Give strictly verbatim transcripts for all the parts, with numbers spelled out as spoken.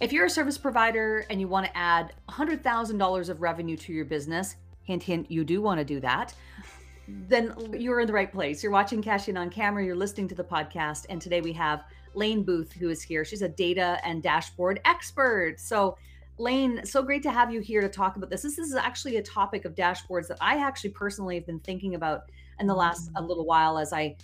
If you're a service provider and you want to add one hundred thousand dollars of revenue to your business, hint, hint, you do want to do that, then you're in the right place. You're watching Cash In on Camera, you're listening to the podcast. And today we have Lane Booth, who is here. She's a data and dashboard expert. So Lane, so great to have you here to talk about this. This, this is actually a topic of dashboards that I actually personally have been thinking about in the last a little while as I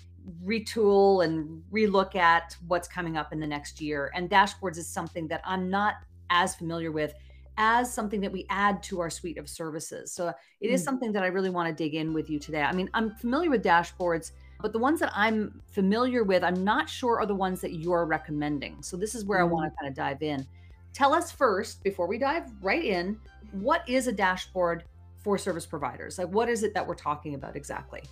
retool and relook at what's coming up in the next year. And dashboards is something that I'm not as familiar with as something that we add to our suite of services. So it is something that I really want to dig in with you today. I mean, I'm familiar with dashboards, but the ones that I'm familiar with, I'm not sure are the ones that you're recommending. So this is where I want to kind of dive in. Tell us first, before we dive right in, what is a dashboard for service providers? Like, what is it that we're talking about exactly?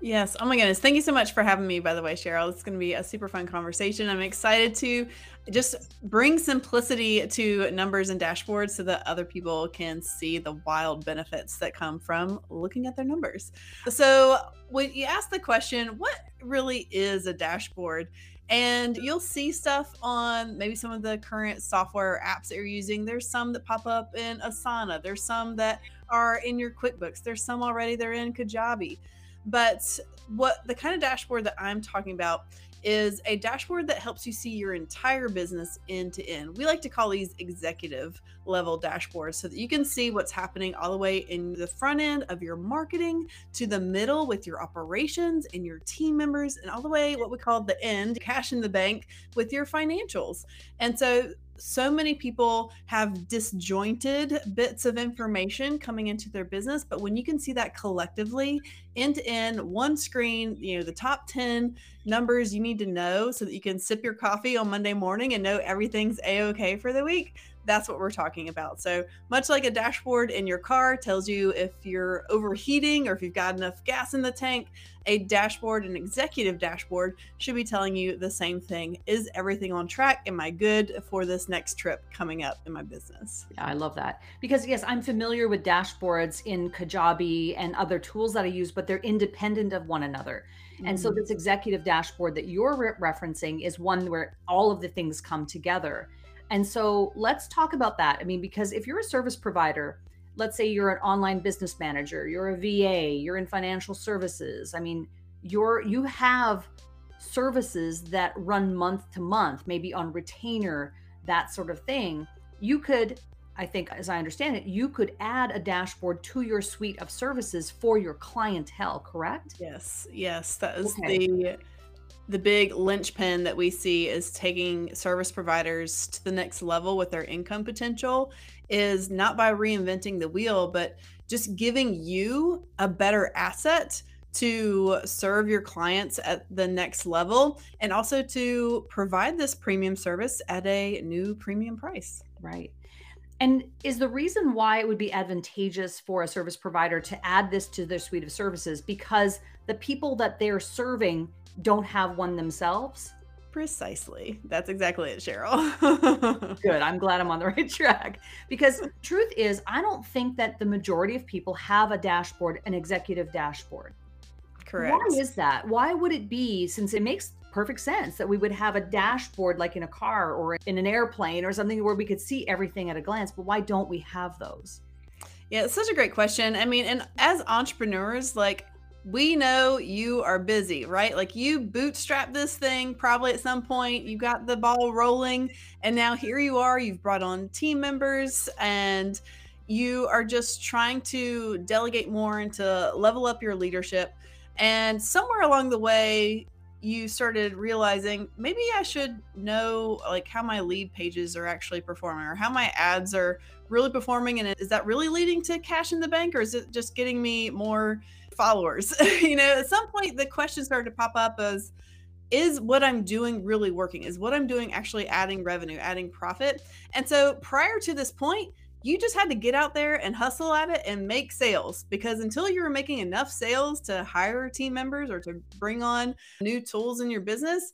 Yes. Oh my goodness. Thank you so much for having me, by the way, Cheryl. It's going to be a super fun conversation. I'm excited to just bring simplicity to numbers and dashboards so that other people can see the wild benefits that come from looking at their numbers. So when you ask the question, what really is a dashboard? And you'll see stuff on maybe some of the current software apps that you're using. There's some that pop up in Asana. There's some that are in your QuickBooks. There's some already that are in Kajabi. But what the kind of dashboard that I'm talking about is a dashboard that helps you see your entire business end to end. We like to call these executive level dashboards so that you can see what's happening all the way in the front end of your marketing to the middle with your operations and your team members and all the way what we call the end, cash in the bank with your financials. And so So many people have disjointed bits of information coming into their business, but when you can see that collectively, end to end, one screen, you know, the top ten numbers you need to know so that you can sip your coffee on Monday morning and know everything's A-okay for the week. That's what we're talking about. So much like a dashboard in your car tells you if you're overheating or if you've got enough gas in the tank, a dashboard, an executive dashboard, should be telling you the same thing. Is everything on track? Am I good for this next trip coming up in my business? Yeah, I love that. Because yes, I'm familiar with dashboards in Kajabi and other tools that I use, but they're independent of one another. Mm-hmm. And so this executive dashboard that you're re- referencing is one where all of the things come together. And so let's talk about that. I mean, because if you're a service provider, let's say you're an online business manager, you're a V A, you're in financial services. I mean, you're, you have services that run month to month, maybe on retainer, that sort of thing. You could, I think, as I understand it, you could add a dashboard to your suite of services for your clientele, correct? Yes, yes, that is okay. the... The big linchpin that we see is taking service providers to the next level with their income potential is not by reinventing the wheel, but just giving you a better asset to serve your clients at the next level and also to provide this premium service at a new premium price. Right. And is the reason why it would be advantageous for a service provider to add this to their suite of services because the people that they're serving don't have one themselves? Precisely. That's exactly it, Cheryl. Good. I'm glad I'm on the right track. Because truth is, I don't think that the majority of people have a dashboard, an executive dashboard. Correct. Why is that? Why would it be, since it makes perfect sense that we would have a dashboard like in a car or in an airplane or something where we could see everything at a glance, but why don't we have those? Yeah, it's such a great question. I mean, and as entrepreneurs, like, we know you are busy, right? Like you bootstrapped this thing probably at some point, you got the ball rolling and now here you are, you've brought on team members and you are just trying to delegate more and to level up your leadership. And somewhere along the way, you started realizing maybe I should know like how my lead pages are actually performing or how my ads are really performing. And is that really leading to cash in the bank or is it just getting me more followers? You know, at some point the question started to pop up as, is what I'm doing really working? Is what I'm doing actually adding revenue, adding profit? And so prior to this point, you just had to get out there and hustle at it and make sales because until you were making enough sales to hire team members or to bring on new tools in your business,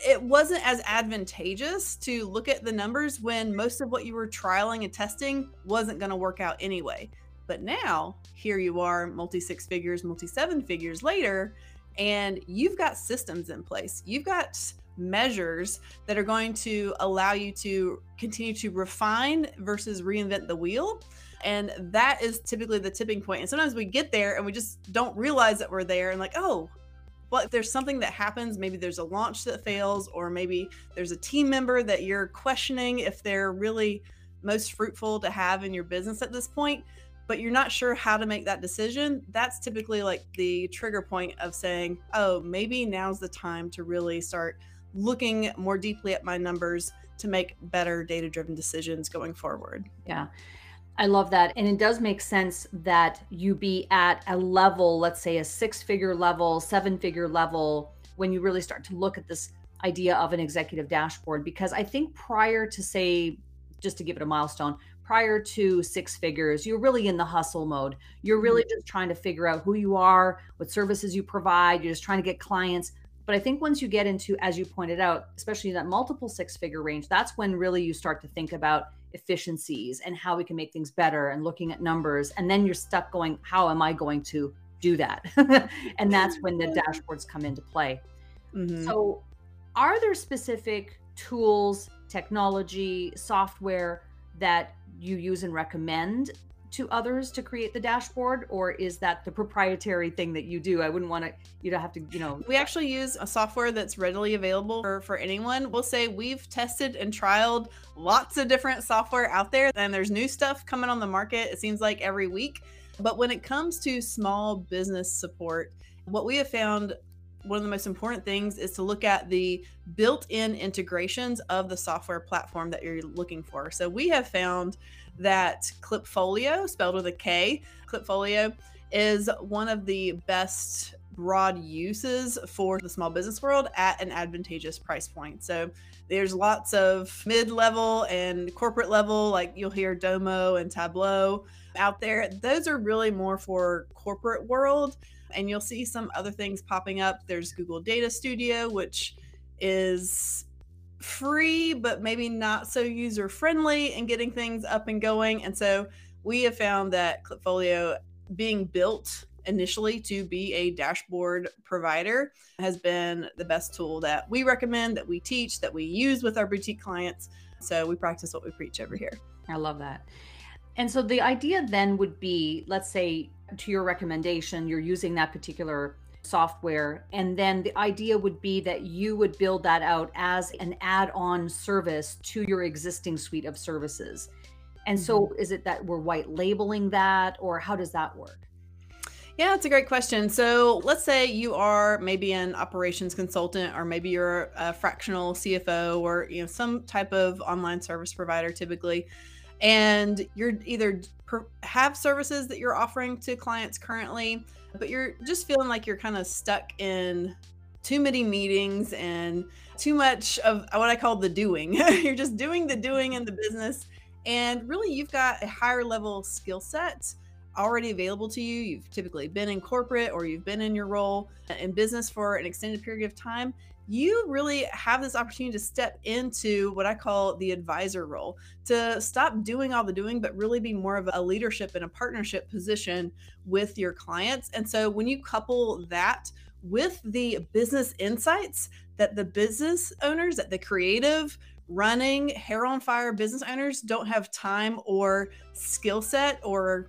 it wasn't as advantageous to look at the numbers when most of what you were trialing and testing wasn't going to work out anyway. But now here you are, multi six figures, multi seven figures later, and you've got systems in place. You've got measures that are going to allow you to continue to refine versus reinvent the wheel. And that is typically the tipping point. And sometimes we get there and we just don't realize that we're there and like, oh, well, if there's something that happens, maybe there's a launch that fails, or maybe there's a team member that you're questioning if they're really most fruitful to have in your business at this point, but you're not sure how to make that decision. That's typically like the trigger point of saying, oh, maybe now's the time to really start looking more deeply at my numbers to make better data-driven decisions going forward. Yeah. I love that. And it does make sense that you be at a level, let's say a six-figure level, seven-figure level, when you really start to look at this idea of an executive dashboard. Because I think prior to, say, just to give it a milestone, prior to six figures, you're really in the hustle mode. You're really just trying to figure out who you are, what services you provide. You're just trying to get clients. But I think once you get into, as you pointed out, especially in that multiple six-figure range, that's when really you start to think about efficiencies and how we can make things better and looking at numbers. And then you're stuck going, how am I going to do that? And that's when the dashboards come into play. Mm-hmm. So are there specific tools, technology, software that you use and recommend to others to create the dashboard, or is that the proprietary thing that you do? I wouldn't want to, you don't have to, you know. We actually use a software that's readily available for, for anyone. We'll say we've tested and trialed lots of different software out there, and there's new stuff coming on the market, it seems like every week. But when it comes to small business support, what we have found, one of the most important things is to look at the built-in integrations of the software platform that you're looking for. So we have found that Clipfolio, spelled with a K, Clipfolio is one of the best broad uses for the small business world at an advantageous price point. So there's lots of mid-level and corporate level, like you'll hear Domo and Tableau out there. Those are really more for corporate world. And you'll see some other things popping up. There's Google Data Studio, which is free, but maybe not so user-friendly in getting things up and going. And so we have found that Clipfolio, being built initially to be a dashboard provider, has been the best tool that we recommend, that we teach, that we use with our boutique clients. So we practice what we preach over here. I love that. And so the idea then would be, let's say, to your recommendation, you're using that particular software. And then the idea would be that you would build that out as an add-on service to your existing suite of services. And mm-hmm. so is it that we're white labeling that, or how does that work? Yeah, that's a great question. So let's say you are maybe an operations consultant, or maybe you're a fractional C F O, or you know, some type of online service provider typically. And you're either have services that you're offering to clients currently, but you're just feeling like you're kind of stuck in too many meetings and too much of what I call the doing. You're just doing the doing in the business. And really, you've got a higher level skill set already available to you. You've typically been in corporate, or you've been in your role in business for an extended period of time. You really have this opportunity to step into what I call the advisor role, to stop doing all the doing, but really be more of a leadership and a partnership position with your clients. And so when you couple that with the business insights that the business owners, that the creative, running, hair on fire business owners don't have time or skill set or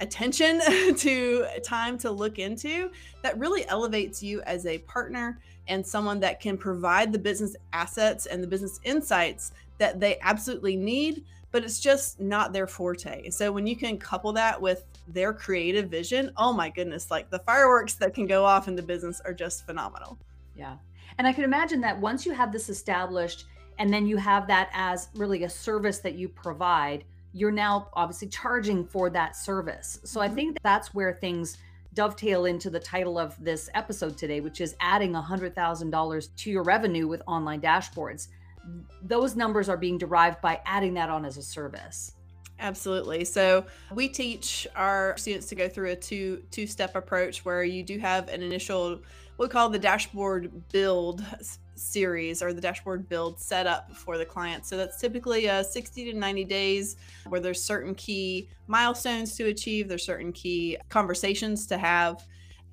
attention to time to look into, that really elevates you as a partner and someone that can provide the business assets and the business insights that they absolutely need, but it's just not their forte. So when you can couple that with their creative vision, oh my goodness, like the fireworks that can go off in the business are just phenomenal. Yeah. And I can imagine that once you have this established, and then you have that as really a service that you provide, you're now obviously charging for that service. So I think that's where things dovetail into the title of this episode today, which is adding one hundred thousand dollars to your revenue with online dashboards. Those numbers are being derived by adding that on as a service. Absolutely. So we teach our students to go through a two, two-step approach where you do have an initial, what we call the dashboard build series, or the dashboard build setup for the client. So that's typically a sixty to ninety days where there's certain key milestones to achieve. There's certain key conversations to have.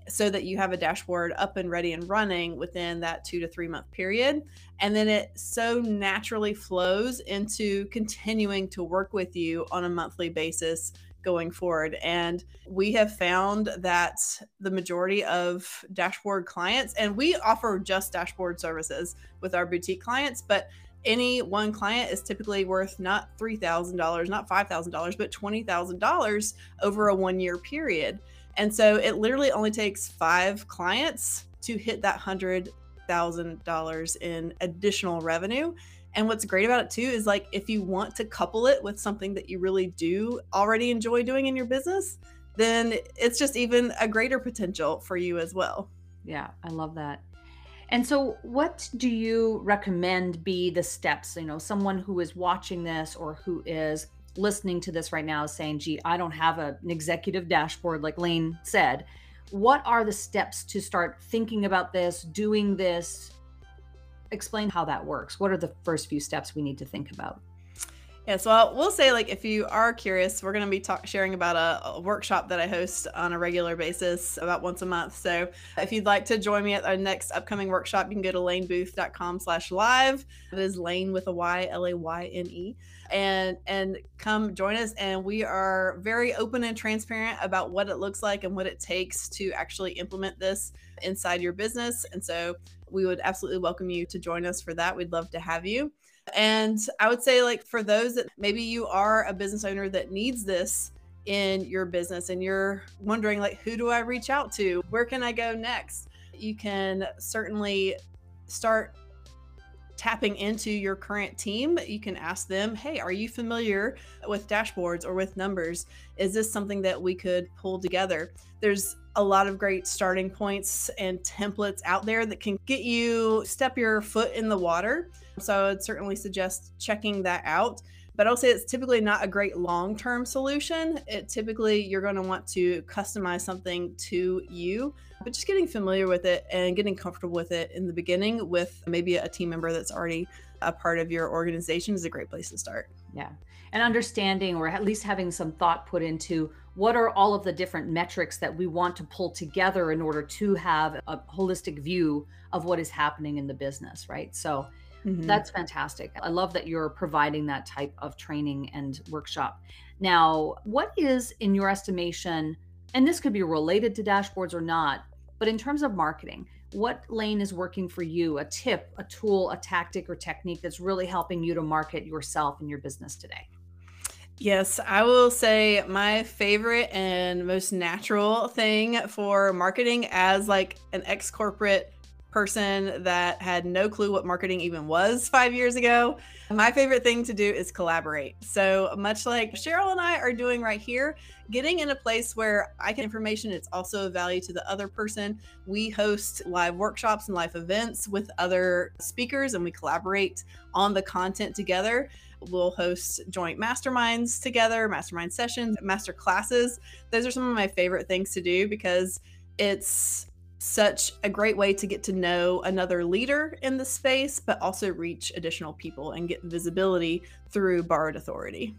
so that you have a dashboard up and ready and running within that two to three month period. And then it so naturally flows into continuing to work with you on a monthly basis going forward. And we have found that the majority of dashboard clients, and we offer just dashboard services with our boutique clients, but any one client is typically worth not three thousand dollars, not five thousand dollars, but twenty thousand dollars over a one year period. And so it literally only takes five clients to hit that one hundred thousand dollars in additional revenue. And what's great about it too is, like, if you want to couple it with something that you really do already enjoy doing in your business, then it's just even a greater potential for you as well. Yeah, I love that. And so what do you recommend be the steps? You know, someone who is watching this or who is listening to this right now is saying, gee, I don't have a, an executive dashboard like Lane said. What are the steps to start thinking about this, doing this? Explain how that works. What are the first few steps we need to think about? Yeah, so I'll, we'll say, like, if you are curious, we're going to be talk, sharing about a, a workshop that I host on a regular basis about once a month. So if you'd like to join me at our next upcoming workshop, you can go to lane booth dot com slash live. It is Lane with a Y, L A Y N E. And, and come join us. And we are very open and transparent about what it looks like and what it takes to actually implement this inside your business. And so we would absolutely welcome you to join us for that. We'd love to have you. And I would say, like, for those that maybe you are a business owner that needs this in your business and you're wondering, like, who do I reach out to? Where can I go next? You can certainly start tapping into your current team. You can ask them, hey, are you familiar with dashboards or with numbers? Is this something that we could pull together? There's a lot of great starting points and templates out there that can get you step your foot in the water. So I'd certainly suggest checking that out. But I'll say it's typically not a great long-term solution. It typically, you're going to want to customize something to you, but just getting familiar with it and getting comfortable with it in the beginning with maybe a team member that's already a part of your organization is a great place to start. Yeah. And understanding, or at least having some thought put into, what are all of the different metrics that we want to pull together in order to have a holistic view of what is happening in the business, right? So mm-hmm. That's fantastic. I love that you're providing that type of training and workshop. Now, what is, in your estimation, and this could be related to dashboards or not, but in terms of marketing, what Lane is working for you, a tip, a tool, a tactic, or technique that's really helping you to market yourself and your business today? Yes, I will say my favorite and most natural thing for marketing as, like, an ex-corporate person that had no clue what marketing even was five years ago. My favorite thing to do is collaborate. So much like Cheryl and I are doing right here, getting in a place where I can information, it's also of value to the other person. We host live workshops and live events with other speakers, and we collaborate on the content together. We'll host joint masterminds together, mastermind sessions, master classes. Those are some of my favorite things to do because it's such a great way to get to know another leader in the space, but also reach additional people and get visibility through borrowed authority.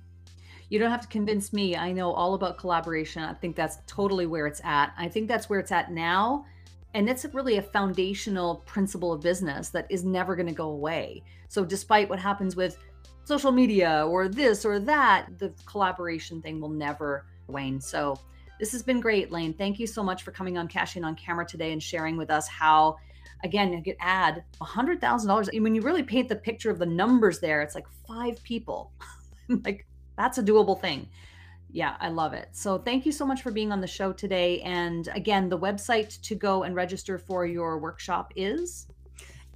You don't have to convince me. I know all about collaboration. I think that's totally where it's at. I think that's where it's at now. And it's really a foundational principle of business that is never going to go away. So despite what happens with social media or this or that, the collaboration thing will never wane. So this has been great, Lane. Thank you so much for coming on Cash In on Camera today and sharing with us how, again, you could add one hundred thousand dollars. When you really paint the picture of the numbers there, it's like five people. Like, that's a doable thing. Yeah, I love it. So thank you so much for being on the show today. And again, the website to go and register for your workshop is?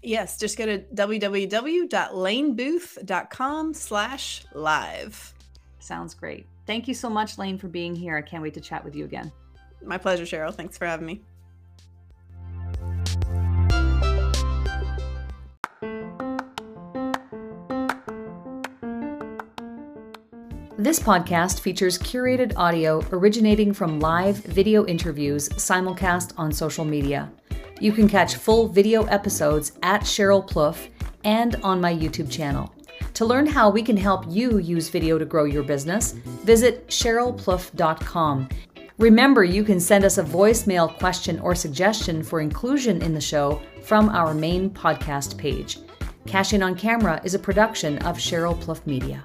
Yes, just go to w w w dot lane booth dot com slash live. Sounds great. Thank you so much, Lane, for being here. I can't wait to chat with you again. My pleasure, Cheryl. Thanks for having me. This podcast features curated audio originating from live video interviews simulcast on social media. You can catch full video episodes at Cheryl Plouffe and on my YouTube channel. To learn how we can help you use video to grow your business, visit cheryl plouffe dot com. Remember, you can send us a voicemail question or suggestion for inclusion in the show from our main podcast page. Cash In on Camera is a production of Cheryl Plouffe Media.